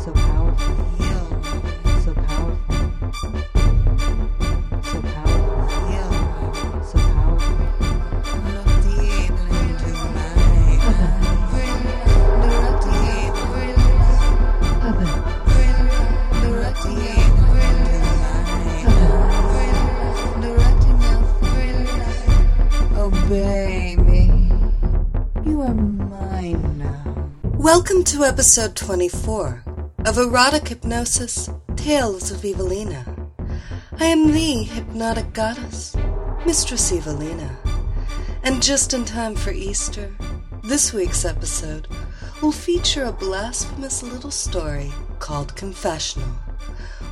So powerful. Feel. So powerful. So powerful. Feel. So powerful. Look deeply into my eyes. Look deeply. Look deeply. Baby, you are mine now. Welcome to episode 24 of Erotic Hypnosis, Tales of Evelina. I am the hypnotic goddess, Mistress Evelina. And just in time for Easter, this week's episode will feature a blasphemous little story called Confessional,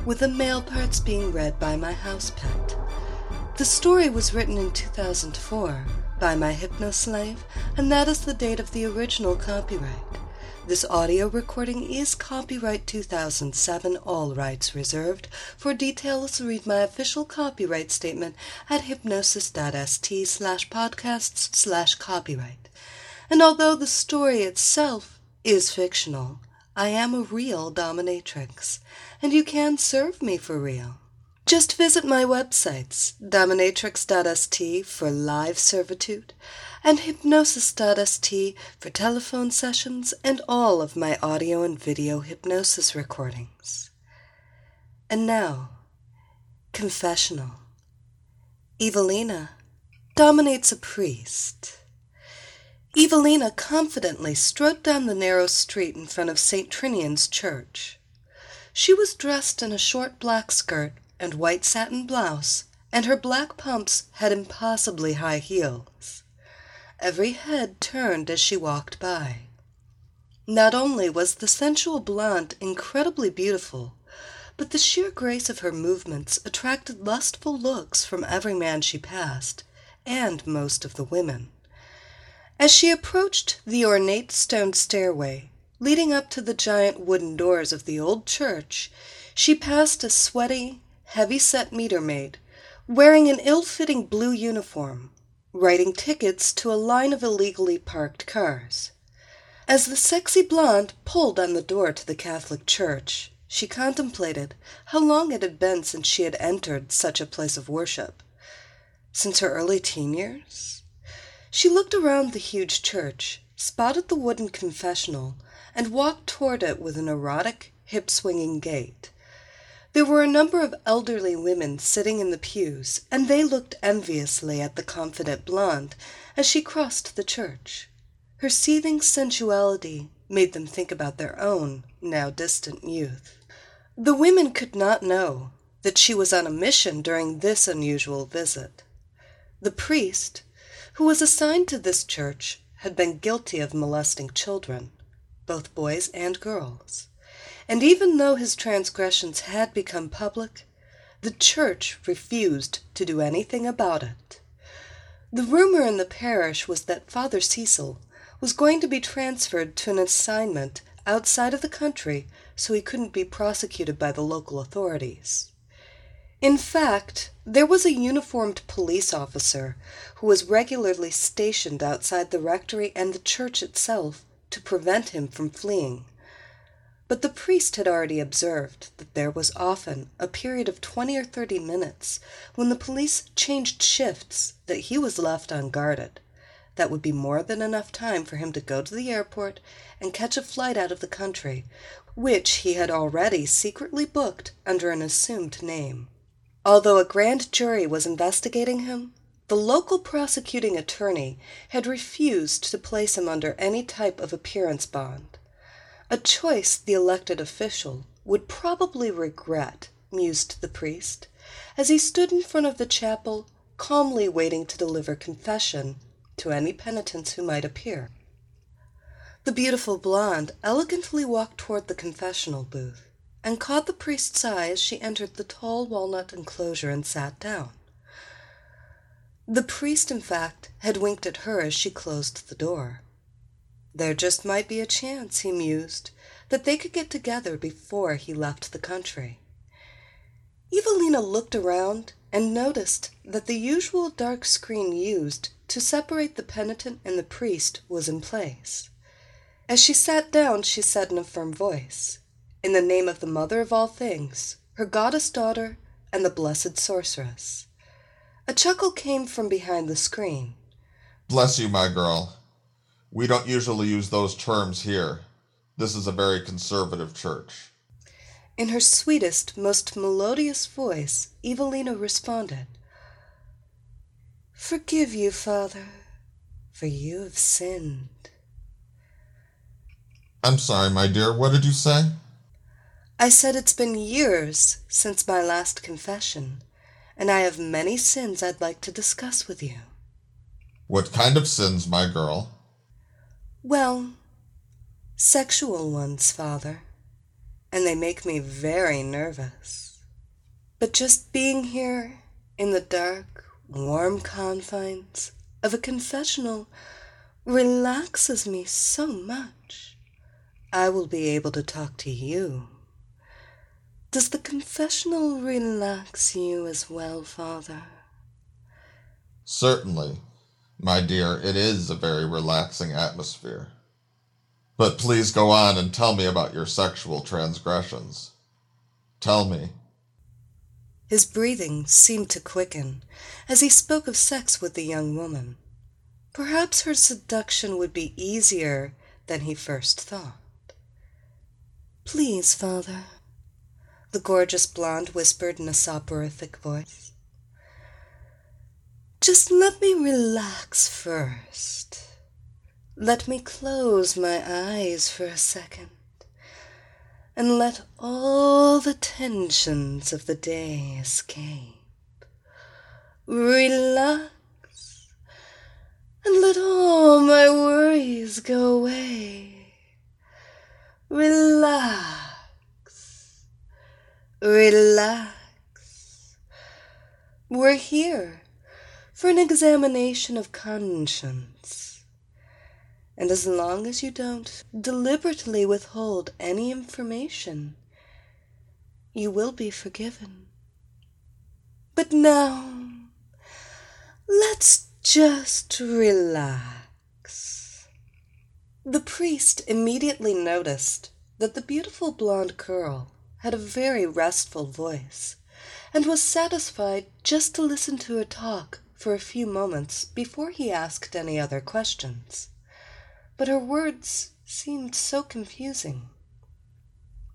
with the male parts being read by my house pet. The story was written in 2004 by my hypnoslave, and that is the date of the original copyright. This audio recording is copyright 2007, all rights reserved. For details, read my official copyright statement at hypnosis.st/podcasts/copyright. And although the story itself is fictional, I am a real dominatrix, and you can serve me for real. Just visit my websites, dominatrix.st for live servitude and hypnosis.st for telephone sessions and all of my audio and video hypnosis recordings. And now, Confessional. Evelina dominates a priest. Evelina confidently strode down the narrow street in front of St. Trinian's Church. She was dressed in a short black skirt and white satin blouse, and her black pumps had impossibly high heels. Every head turned as she walked by. Not only was the sensual blonde incredibly beautiful, but the sheer grace of her movements attracted lustful looks from every man she passed, and most of the women. As she approached the ornate stone stairway leading up to the giant wooden doors of the old church, she passed a sweaty, heavy-set meter maid, wearing an ill-fitting blue uniform, writing tickets to a line of illegally parked cars. As the sexy blonde pulled on the door to the Catholic Church, she contemplated how long it had been since she had entered such a place of worship. Since her early teen years? She looked around the huge church, spotted the wooden confessional, and walked toward it with an erotic, hip-swinging gait. There were a number of elderly women sitting in the pews, and they looked enviously at the confident blonde as she crossed the church. Her seething sensuality made them think about their own, now distant youth. The women could not know that she was on a mission during this unusual visit. The priest, who was assigned to this church, had been guilty of molesting children, both boys and girls. And even though his transgressions had become public, the church refused to do anything about it. The rumor in the parish was that Father Cecil was going to be transferred to an assignment outside of the country so he couldn't be prosecuted by the local authorities. In fact, there was a uniformed police officer who was regularly stationed outside the rectory and the church itself to prevent him from fleeing. But the priest had already observed that there was often a period of 20 or 30 minutes when the police changed shifts that he was left unguarded. That would be more than enough time for him to go to the airport and catch a flight out of the country, which he had already secretly booked under an assumed name. Although a grand jury was investigating him, the local prosecuting attorney had refused to place him under any type of appearance bond. A choice the elected official would probably regret, mused the priest, as he stood in front of the chapel, calmly waiting to deliver confession to any penitents who might appear. The beautiful blonde elegantly walked toward the confessional booth and caught the priest's eye as she entered the tall walnut enclosure and sat down. The priest, in fact, had winked at her as she closed the door. There just might be a chance, he mused, that they could get together before he left the country. Evelina looked around and noticed that the usual dark screen used to separate the penitent and the priest was in place. As she sat down, she said in a firm voice, "In the name of the Mother of all things, her goddess daughter, and the blessed sorceress." A chuckle came from behind the screen. "Bless you, my girl. We don't usually use those terms here. This is a very conservative church." In her sweetest, most melodious voice, Evelina responded, "Forgive you, Father, for you have sinned." "I'm sorry, my dear, what did you say?" "I said it's been years since my last confession, and I have many sins I'd like to discuss with you." "What kind of sins, my girl?" "Well, sexual ones, Father, and they make me very nervous. But just being here in the dark, warm confines of a confessional relaxes me so much. I will be able to talk to you. Does the confessional relax you as well, Father?" "Certainly, my dear, it is a very relaxing atmosphere. But please go on and tell me about your sexual transgressions. Tell me." His breathing seemed to quicken as he spoke of sex with the young woman. Perhaps her seduction would be easier than he first thought. "Please, Father," the gorgeous blonde whispered in a soporific voice. "Just let me relax first. Let me close my eyes for a second, and let all the tensions of the day escape. Relax, and let all my worries go away. Relax. Relax. We're here for an examination of conscience, and as long as you don't deliberately withhold any information, you will be forgiven. But now, let's just relax." The priest immediately noticed that the beautiful blonde girl had a very restful voice, and was satisfied just to listen to her talk for a few moments before he asked any other questions. But her words seemed so confusing.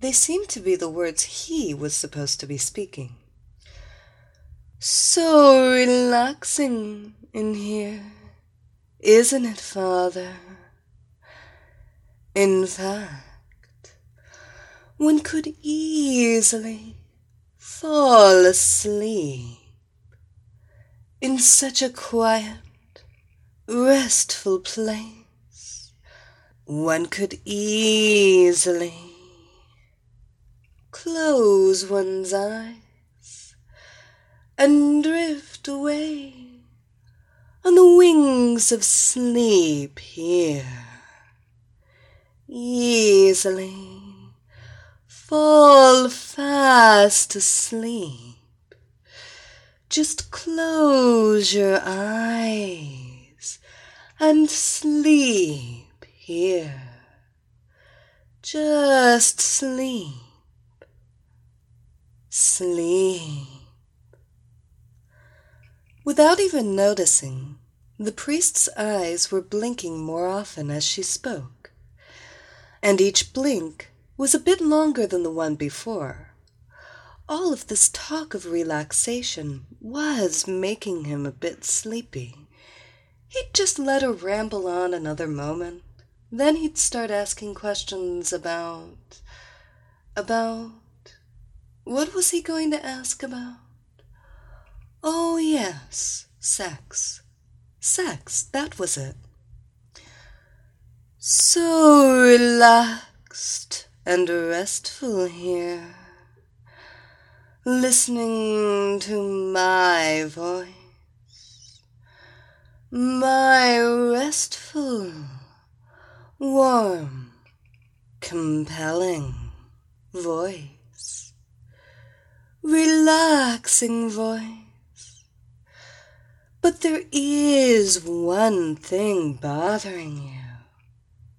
They seemed to be the words he was supposed to be speaking. "So relaxing in here, isn't it, Father? In fact, one could easily fall asleep in such a quiet, restful place. One could easily close one's eyes and drift away on the wings of sleep here. Easily fall fast asleep. Just close your eyes and sleep here. Just sleep. Sleep." Without even noticing, the priest's eyes were blinking more often as she spoke, and each blink was a bit longer than the one before. All of this talk of relaxation was making him a bit sleepy. He'd just let her ramble on another moment. Then he'd start asking questions about what was he going to ask about? Oh, yes, sex. Sex, that was it. "So relaxed and restful here, listening to my voice, my restful, warm, compelling voice, relaxing voice, But there is one thing bothering you,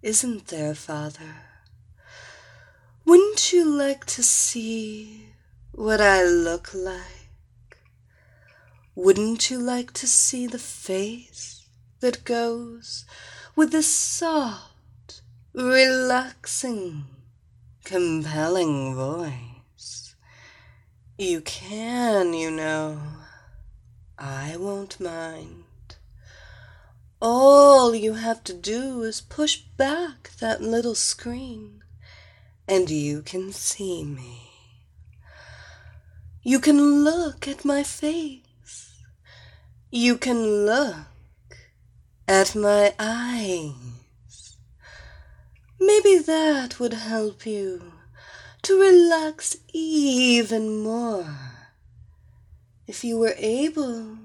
isn't there, Father? Wouldn't you like to see what I look like? Wouldn't you like to see the face that goes with the soft, relaxing, compelling voice? You can, you know. I won't mind. All you have to do is push back that little screen, and you can see me. You can look at my face. You can look at my eyes. Maybe that would help you to relax even more. If you were able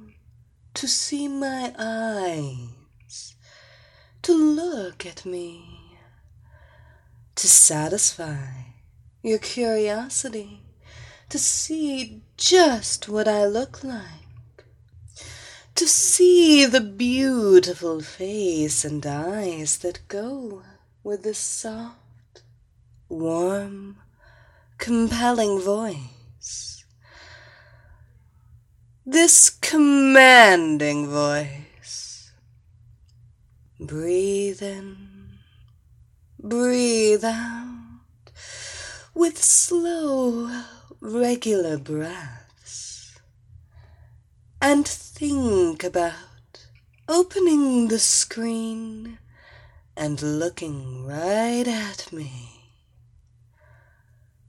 to see my eyes, to look at me, to satisfy your curiosity, to see just what I look like, to see the beautiful face and eyes that go with this soft, warm, compelling voice. This commanding voice. Breathe in, breathe out, with slow, regular breaths. And think about opening the screen and looking right at me.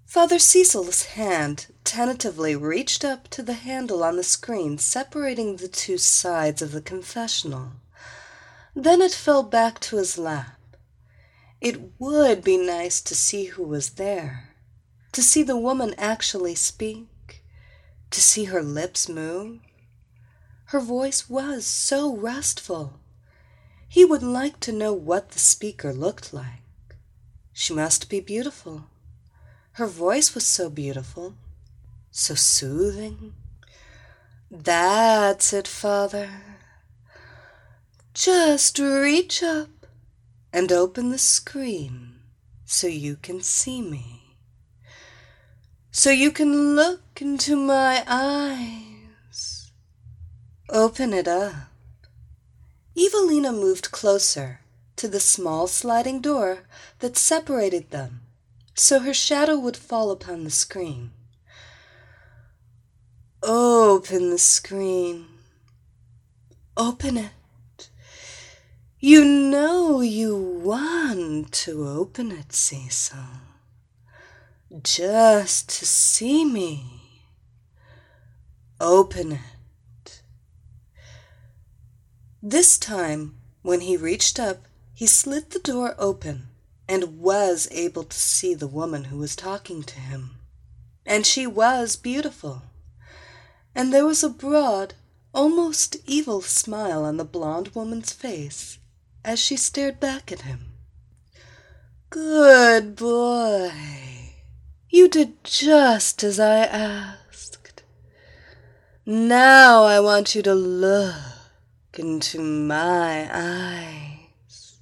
Father Cecil's hand tentatively reached up to the handle on the screen, separating the two sides of the confessional. Then it fell back to his lap. It would be nice to see who was there, to see the woman actually speak, to see her lips move. Her voice was so restful. He would like to know what the speaker looked like. She must be beautiful. Her voice was so beautiful. So soothing. That's it, Father. Just reach up and open the screen so you can see me. So you can look into my eyes. Open it up. Evelina moved closer to the small sliding door that separated them, so her shadow would fall upon the screen. Open the screen. Open it. You know you want to open it, Cecil. Just to see me. Open it. This time, when he reached up, he slid the door open and was able to see the woman who was talking to him. And she was beautiful. And there was a broad, almost evil smile on the blonde woman's face as she stared back at him. Good boy. You did just as I asked. Now I want you to look into my eyes.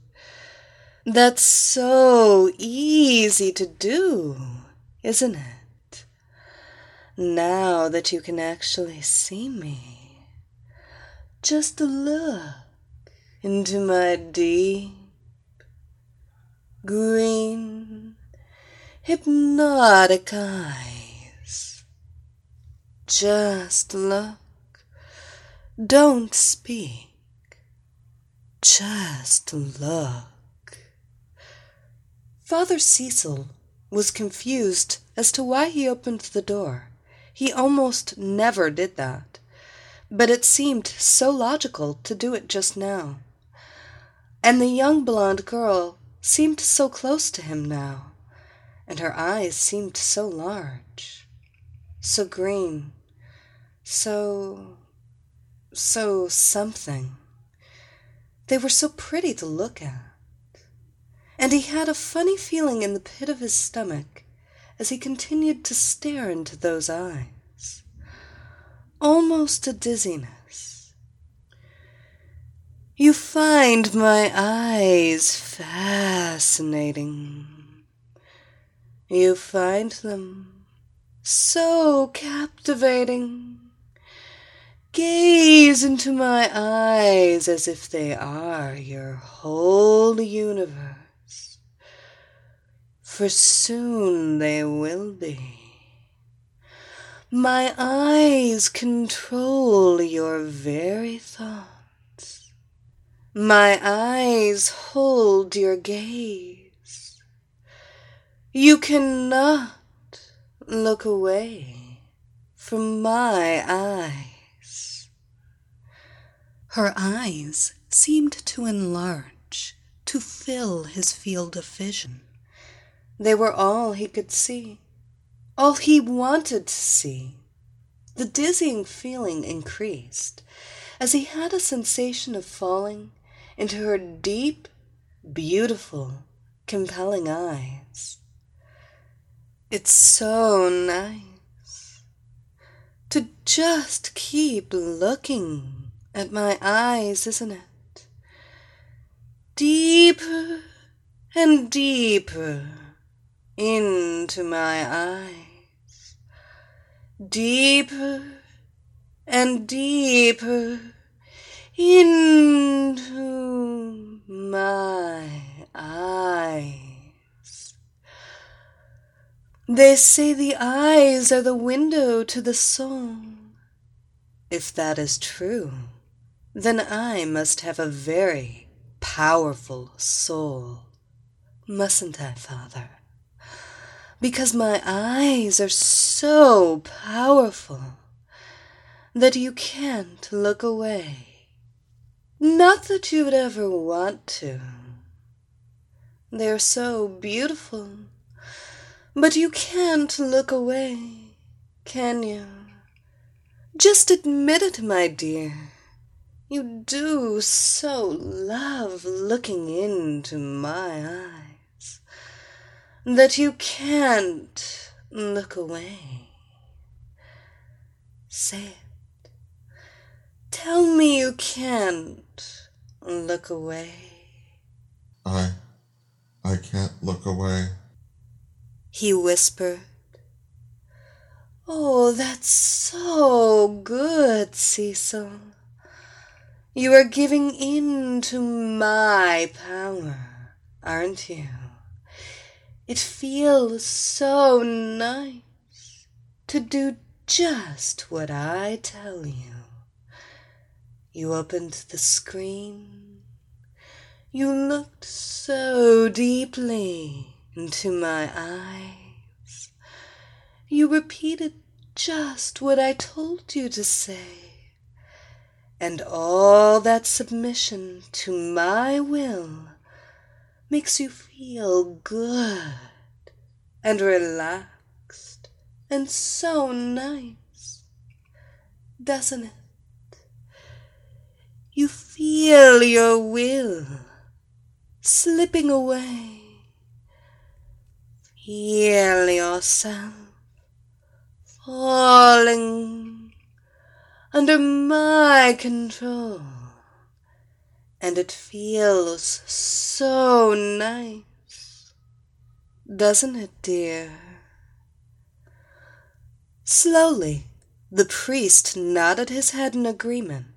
That's so easy to do, isn't it? Now that you can actually see me, just look into my deep, green, hypnotic eyes. Just look. Don't speak. Just look. Father Cecil was confused as to why he opened the door. He almost never did that, but it seemed so logical to do it just now. And the young blonde girl seemed so close to him now, and her eyes seemed so large, so green, so something. They were so pretty to look at. And he had a funny feeling in the pit of his stomach as he continued to stare into those eyes, almost a dizziness. You find my eyes fascinating. You find them so captivating. Gaze into my eyes as if they are your whole universe, for soon they will be. My eyes control your very thoughts. My eyes hold your gaze. You cannot look away from my eyes. Her eyes seemed to enlarge, to fill his field of vision. They were all he could see. All he wanted to see. The dizzying feeling increased as he had a sensation of falling into her deep, beautiful, compelling eyes. It's so nice to just keep looking at my eyes, isn't it? Deeper and deeper into my eyes. Deeper and deeper into my eyes. They say the eyes are the window to the soul. If that is true, then I must have a very powerful soul, mustn't I, Father? Because my eyes are so powerful that you can't look away. Not that you would ever want to. They're so beautiful, but you can't look away, can you? Just admit it, my dear. You do so love looking into my eyes that you can't look away. Say it. Tell me you can't look away. I can't look away, he whispered. Oh, that's so good, Cecil. You are giving in to my power, aren't you? It feels so nice to do just what I tell you. You opened the screen. You looked so deeply into my eyes. You repeated just what I told you to say. And all that submission to my will makes you feel good and relaxed and so nice, doesn't it? You feel your will slipping away. Feel yourself falling under my control. And it feels so nice, doesn't it, dear? Slowly, the priest nodded his head in agreement.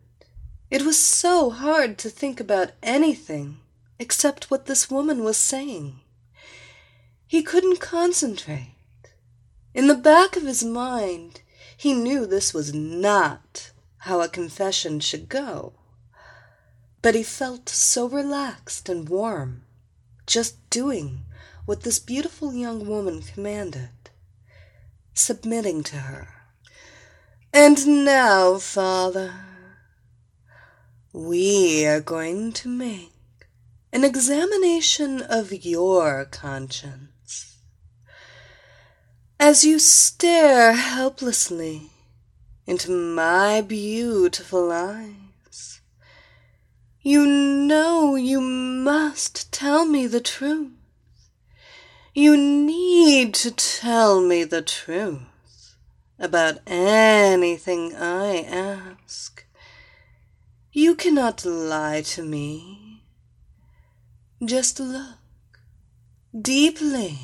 It was so hard to think about anything except what this woman was saying. He couldn't concentrate. In the back of his mind, he knew this was not how a confession should go. But he felt so relaxed and warm, just doing what this beautiful young woman commanded, submitting to her. And now, Father, we are going to make an examination of your conscience. As you stare helplessly into my beautiful eyes, you know you must tell me the truth. You need to tell me the truth about anything I ask. You cannot lie to me. Just look deeply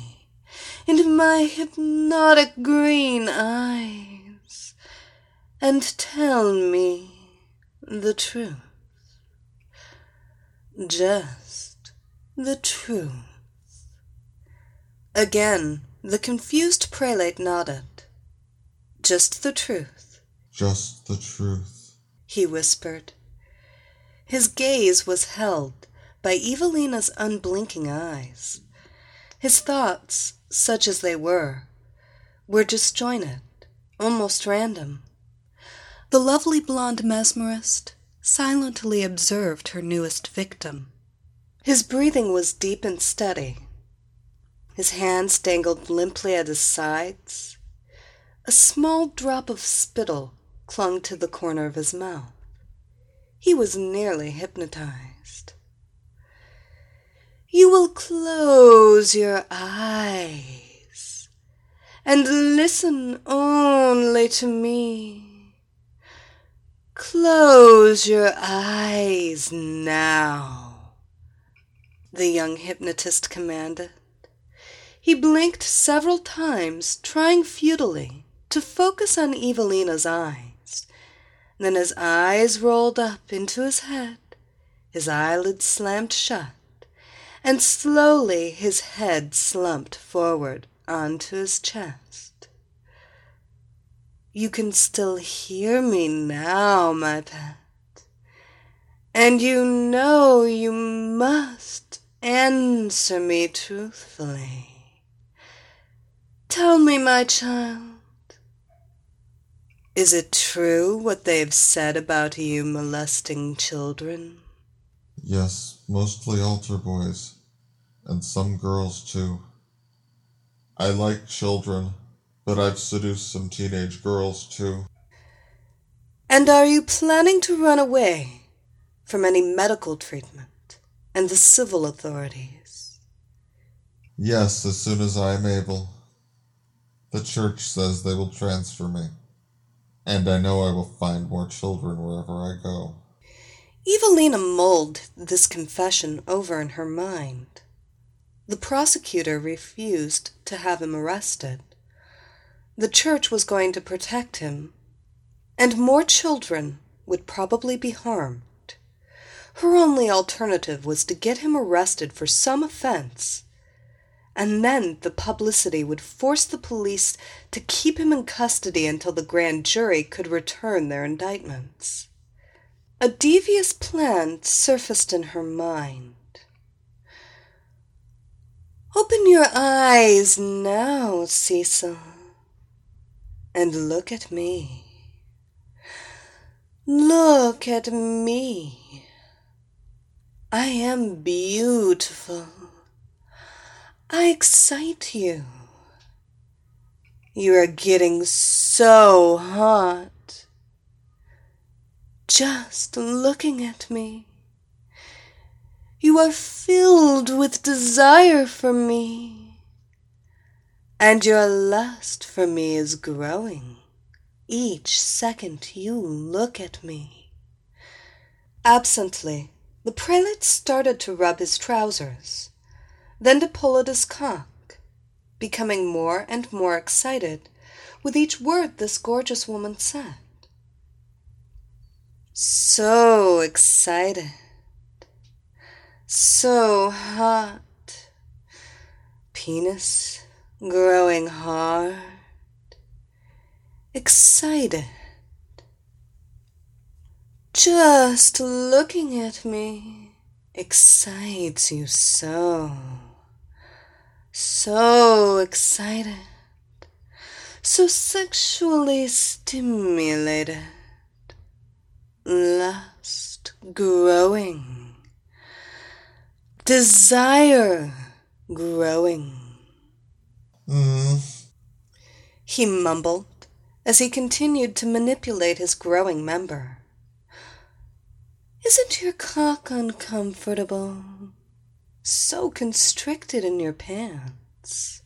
into my hypnotic green eyes and tell me the truth. Just the truth." Again, the confused prelate nodded. "Just the truth. Just the truth," he whispered. His gaze was held by Evelina's unblinking eyes. His thoughts, such as they were disjointed, almost random. The lovely blonde mesmerist silently observed her newest victim. His breathing was deep and steady. His hands dangled limply at his sides. A small drop of spittle clung to the corner of his mouth. He was nearly hypnotized. "You will close your eyes and listen only to me. Close your eyes now," the young hypnotist commanded. He blinked several times, trying futilely to focus on Evelina's eyes. Then his eyes rolled up into his head, his eyelids slammed shut, and slowly his head slumped forward onto his chest. "You can still hear me now, my pet, and you know you must answer me truthfully. Tell me, my child, is it true what they've said about you molesting children?" "Yes, mostly altar boys, and some girls too. I like children, but I've seduced some teenage girls too." "And are you planning to run away from any medical treatment and the civil authorities?" "Yes, as soon as I am able. The church says they will transfer me, and I know I will find more children wherever I go." Evelina mulled this confession over in her mind. The prosecutor refused to have him arrested. The church was going to protect him, and more children would probably be harmed. Her only alternative was to get him arrested for some offense, and then the publicity would force the police to keep him in custody until the grand jury could return their indictments. A devious plan surfaced in her mind. "Open your eyes now, Cecil, and look at me. Look at me. I am beautiful. I excite you. You are getting so hot. Just looking at me, you are filled with desire for me, and your lust for me is growing each second you look at me." Absently, the prelate started to rub his trousers, then to pull at his cock, becoming more and more excited with each word this gorgeous woman said. So excited, so hot, penis growing hard, excited, just looking at me excites you so. So excited, so sexually stimulated, lust growing, desire growing. He mumbled as he continued to manipulate his growing member. "Isn't your cock uncomfortable? So constricted in your pants.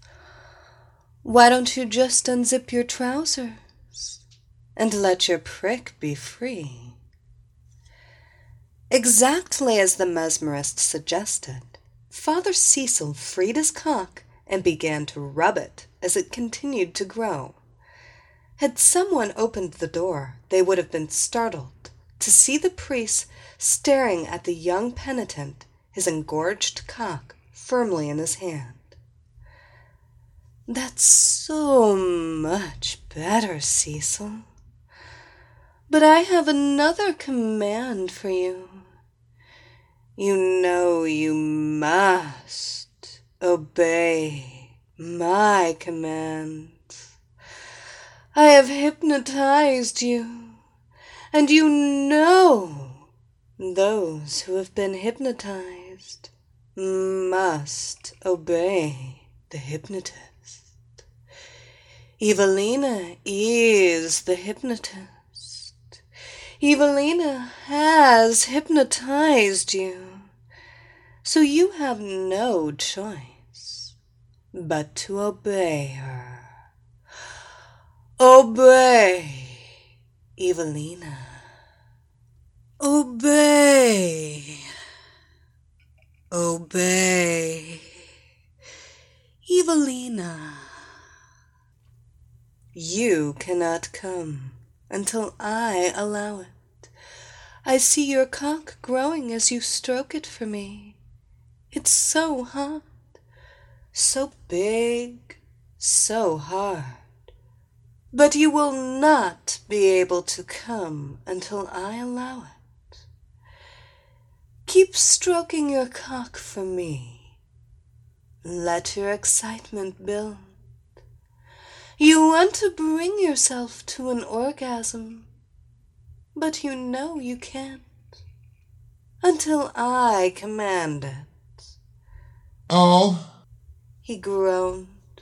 Why don't you just unzip your trousers and let your prick be free?" Exactly as the mesmerist suggested, Father Cecil freed his cock and began to rub it as it continued to grow. Had someone opened the door, they would have been startled to see the priest staring at the young penitent, his engorged cock firmly in his hand. "That's so much better, Cecil. But I have another command for you. You know you must obey my commands. I have hypnotized you, and you know those who have been hypnotized must obey the hypnotist. Evelina is the hypnotist. Evelina has hypnotized you, so you have no choice but to obey her. Obey, Evelina. Obey. Obey, Evelina. You cannot come until I allow it. I see your cock growing as you stroke it for me. It's so hot, so big, so hard. But you will not be able to come until I allow it. Keep stroking your cock for me. Let your excitement build. You want to bring yourself to an orgasm, but you know you can't until I command it." "Oh," he groaned,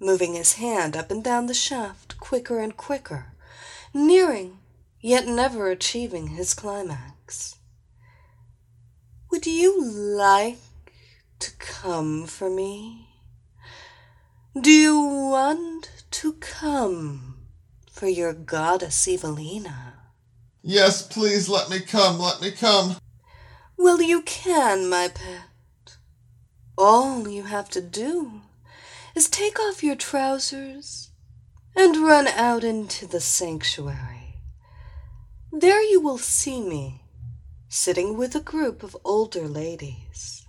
moving his hand up and down the shaft quicker and quicker, nearing, yet never achieving his climax. "Would you like to come for me? Do you want to come for your goddess Evelina?" "Yes, please, let me come, let me come." "Well, you can, my pet. All you have to do is take off your trousers and run out into the sanctuary. There you will see me, sitting with a group of older ladies.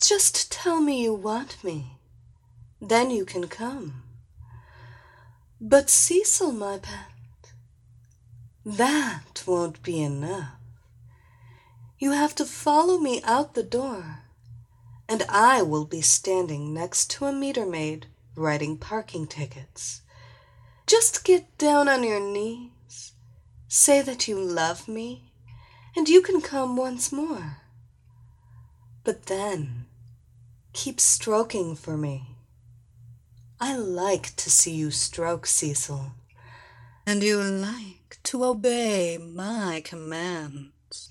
Just tell me you want me. Then you can come. But Cecil, my pet, that won't be enough. You have to follow me out the door, and I will be standing next to a meter maid writing parking tickets. Just get down on your knees, say that you love me, and you can come once more. But then, keep stroking for me. I like to see you stroke, Cecil, and you like to obey my commands."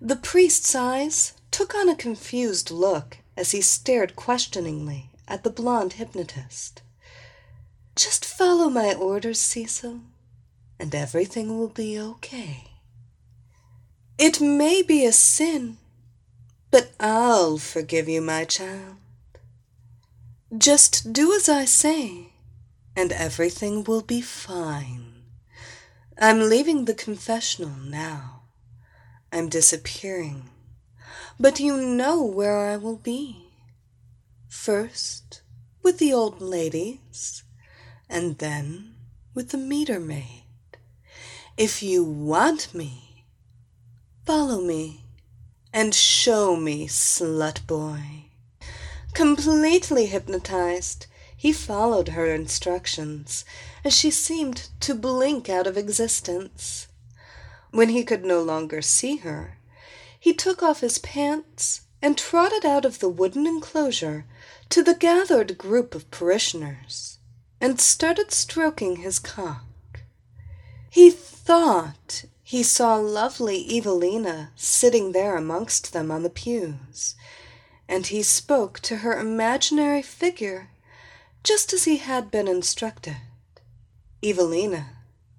The priest's eyes took on a confused look as he stared questioningly at the blonde hypnotist. "Just follow my orders, Cecil, and everything will be okay. It may be a sin, but I'll forgive you, my child. Just do as I say, and everything will be fine. I'm leaving the confessional now. I'm disappearing, but you know where I will be. First with the old ladies, and then with the meter maid. If you want me, follow me, and show me, slut boy." Completely hypnotized, he followed her instructions, as she seemed to blink out of existence. When he could no longer see her, he took off his pants and trotted out of the wooden enclosure to the gathered group of parishioners, and started stroking his cock. He thought he saw lovely Evelina sitting there amongst them on the pews, and he spoke to her imaginary figure, just as he had been instructed. Evelina,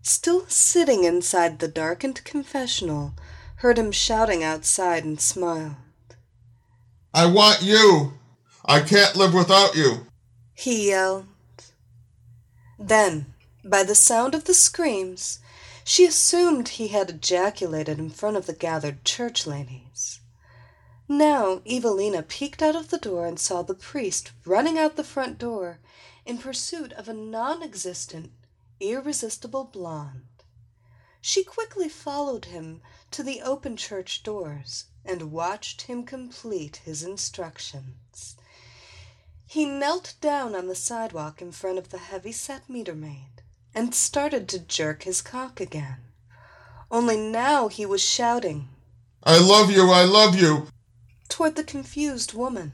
still sitting inside the darkened confessional, heard him shouting outside and smiled. "I want you! I can't live without you!" he yelled. Then, by the sound of the screams, she assumed he had ejaculated in front of the gathered church ladies. Now Evelina peeked out of the door and saw the priest running out the front door in pursuit of a non-existent, irresistible blonde. She quickly followed him to the open church doors and watched him complete his instructions. He knelt down on the sidewalk in front of the heavy-set meter maid and started to jerk his cock again. Only now he was shouting, "I love you, I love you," toward the confused woman.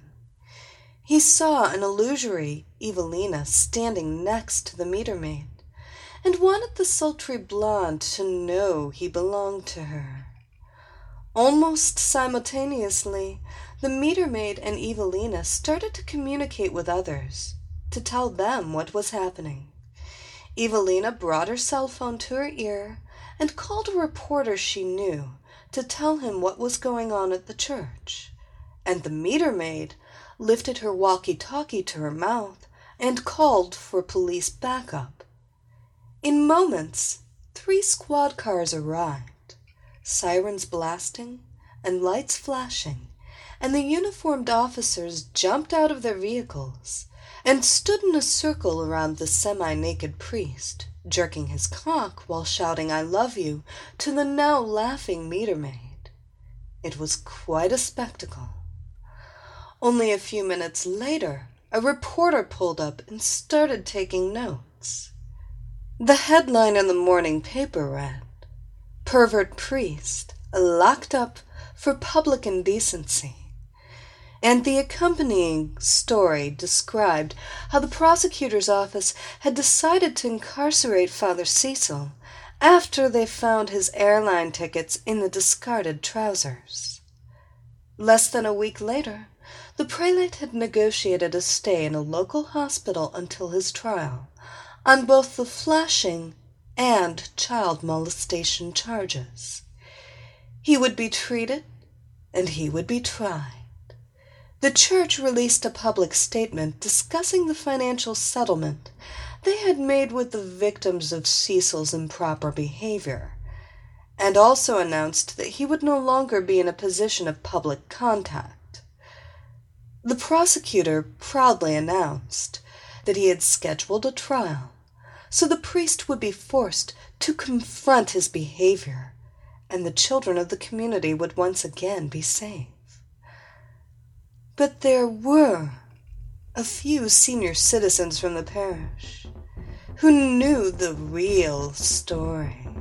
He saw an illusory Evelina standing next to the meter maid and wanted the sultry blonde to know he belonged to her. Almost simultaneously, the meter maid and Evelina started to communicate with others, to tell them what was happening. Evelina brought her cell phone to her ear and called a reporter she knew to tell him what was going on at the church, and the meter maid lifted her walkie-talkie to her mouth and called for police backup. In moments, 3 squad cars arrived, sirens blasting and lights flashing, and the uniformed officers jumped out of their vehicles and stood in a circle around the semi-naked priest, jerking his cock while shouting "I love you" to the now laughing meter maid. It was quite a spectacle. Only a few minutes later, a reporter pulled up and started taking notes. The headline in the morning paper read, "Pervert priest locked up for public indecency," and the accompanying story described how the prosecutor's office had decided to incarcerate Father Cecil after they found his airline tickets in the discarded trousers. Less than a week later, the prelate had negotiated a stay in a local hospital until his trial, on both the flashing and child molestation charges. He would be treated, and he would be tried. The church released a public statement discussing the financial settlement they had made with the victims of Cecil's improper behavior, and also announced that he would no longer be in a position of public contact. The prosecutor proudly announced that he had scheduled a trial, so the priest would be forced to confront his behavior, and the children of the community would once again be saved. But there were a few senior citizens from the parish who knew the real story.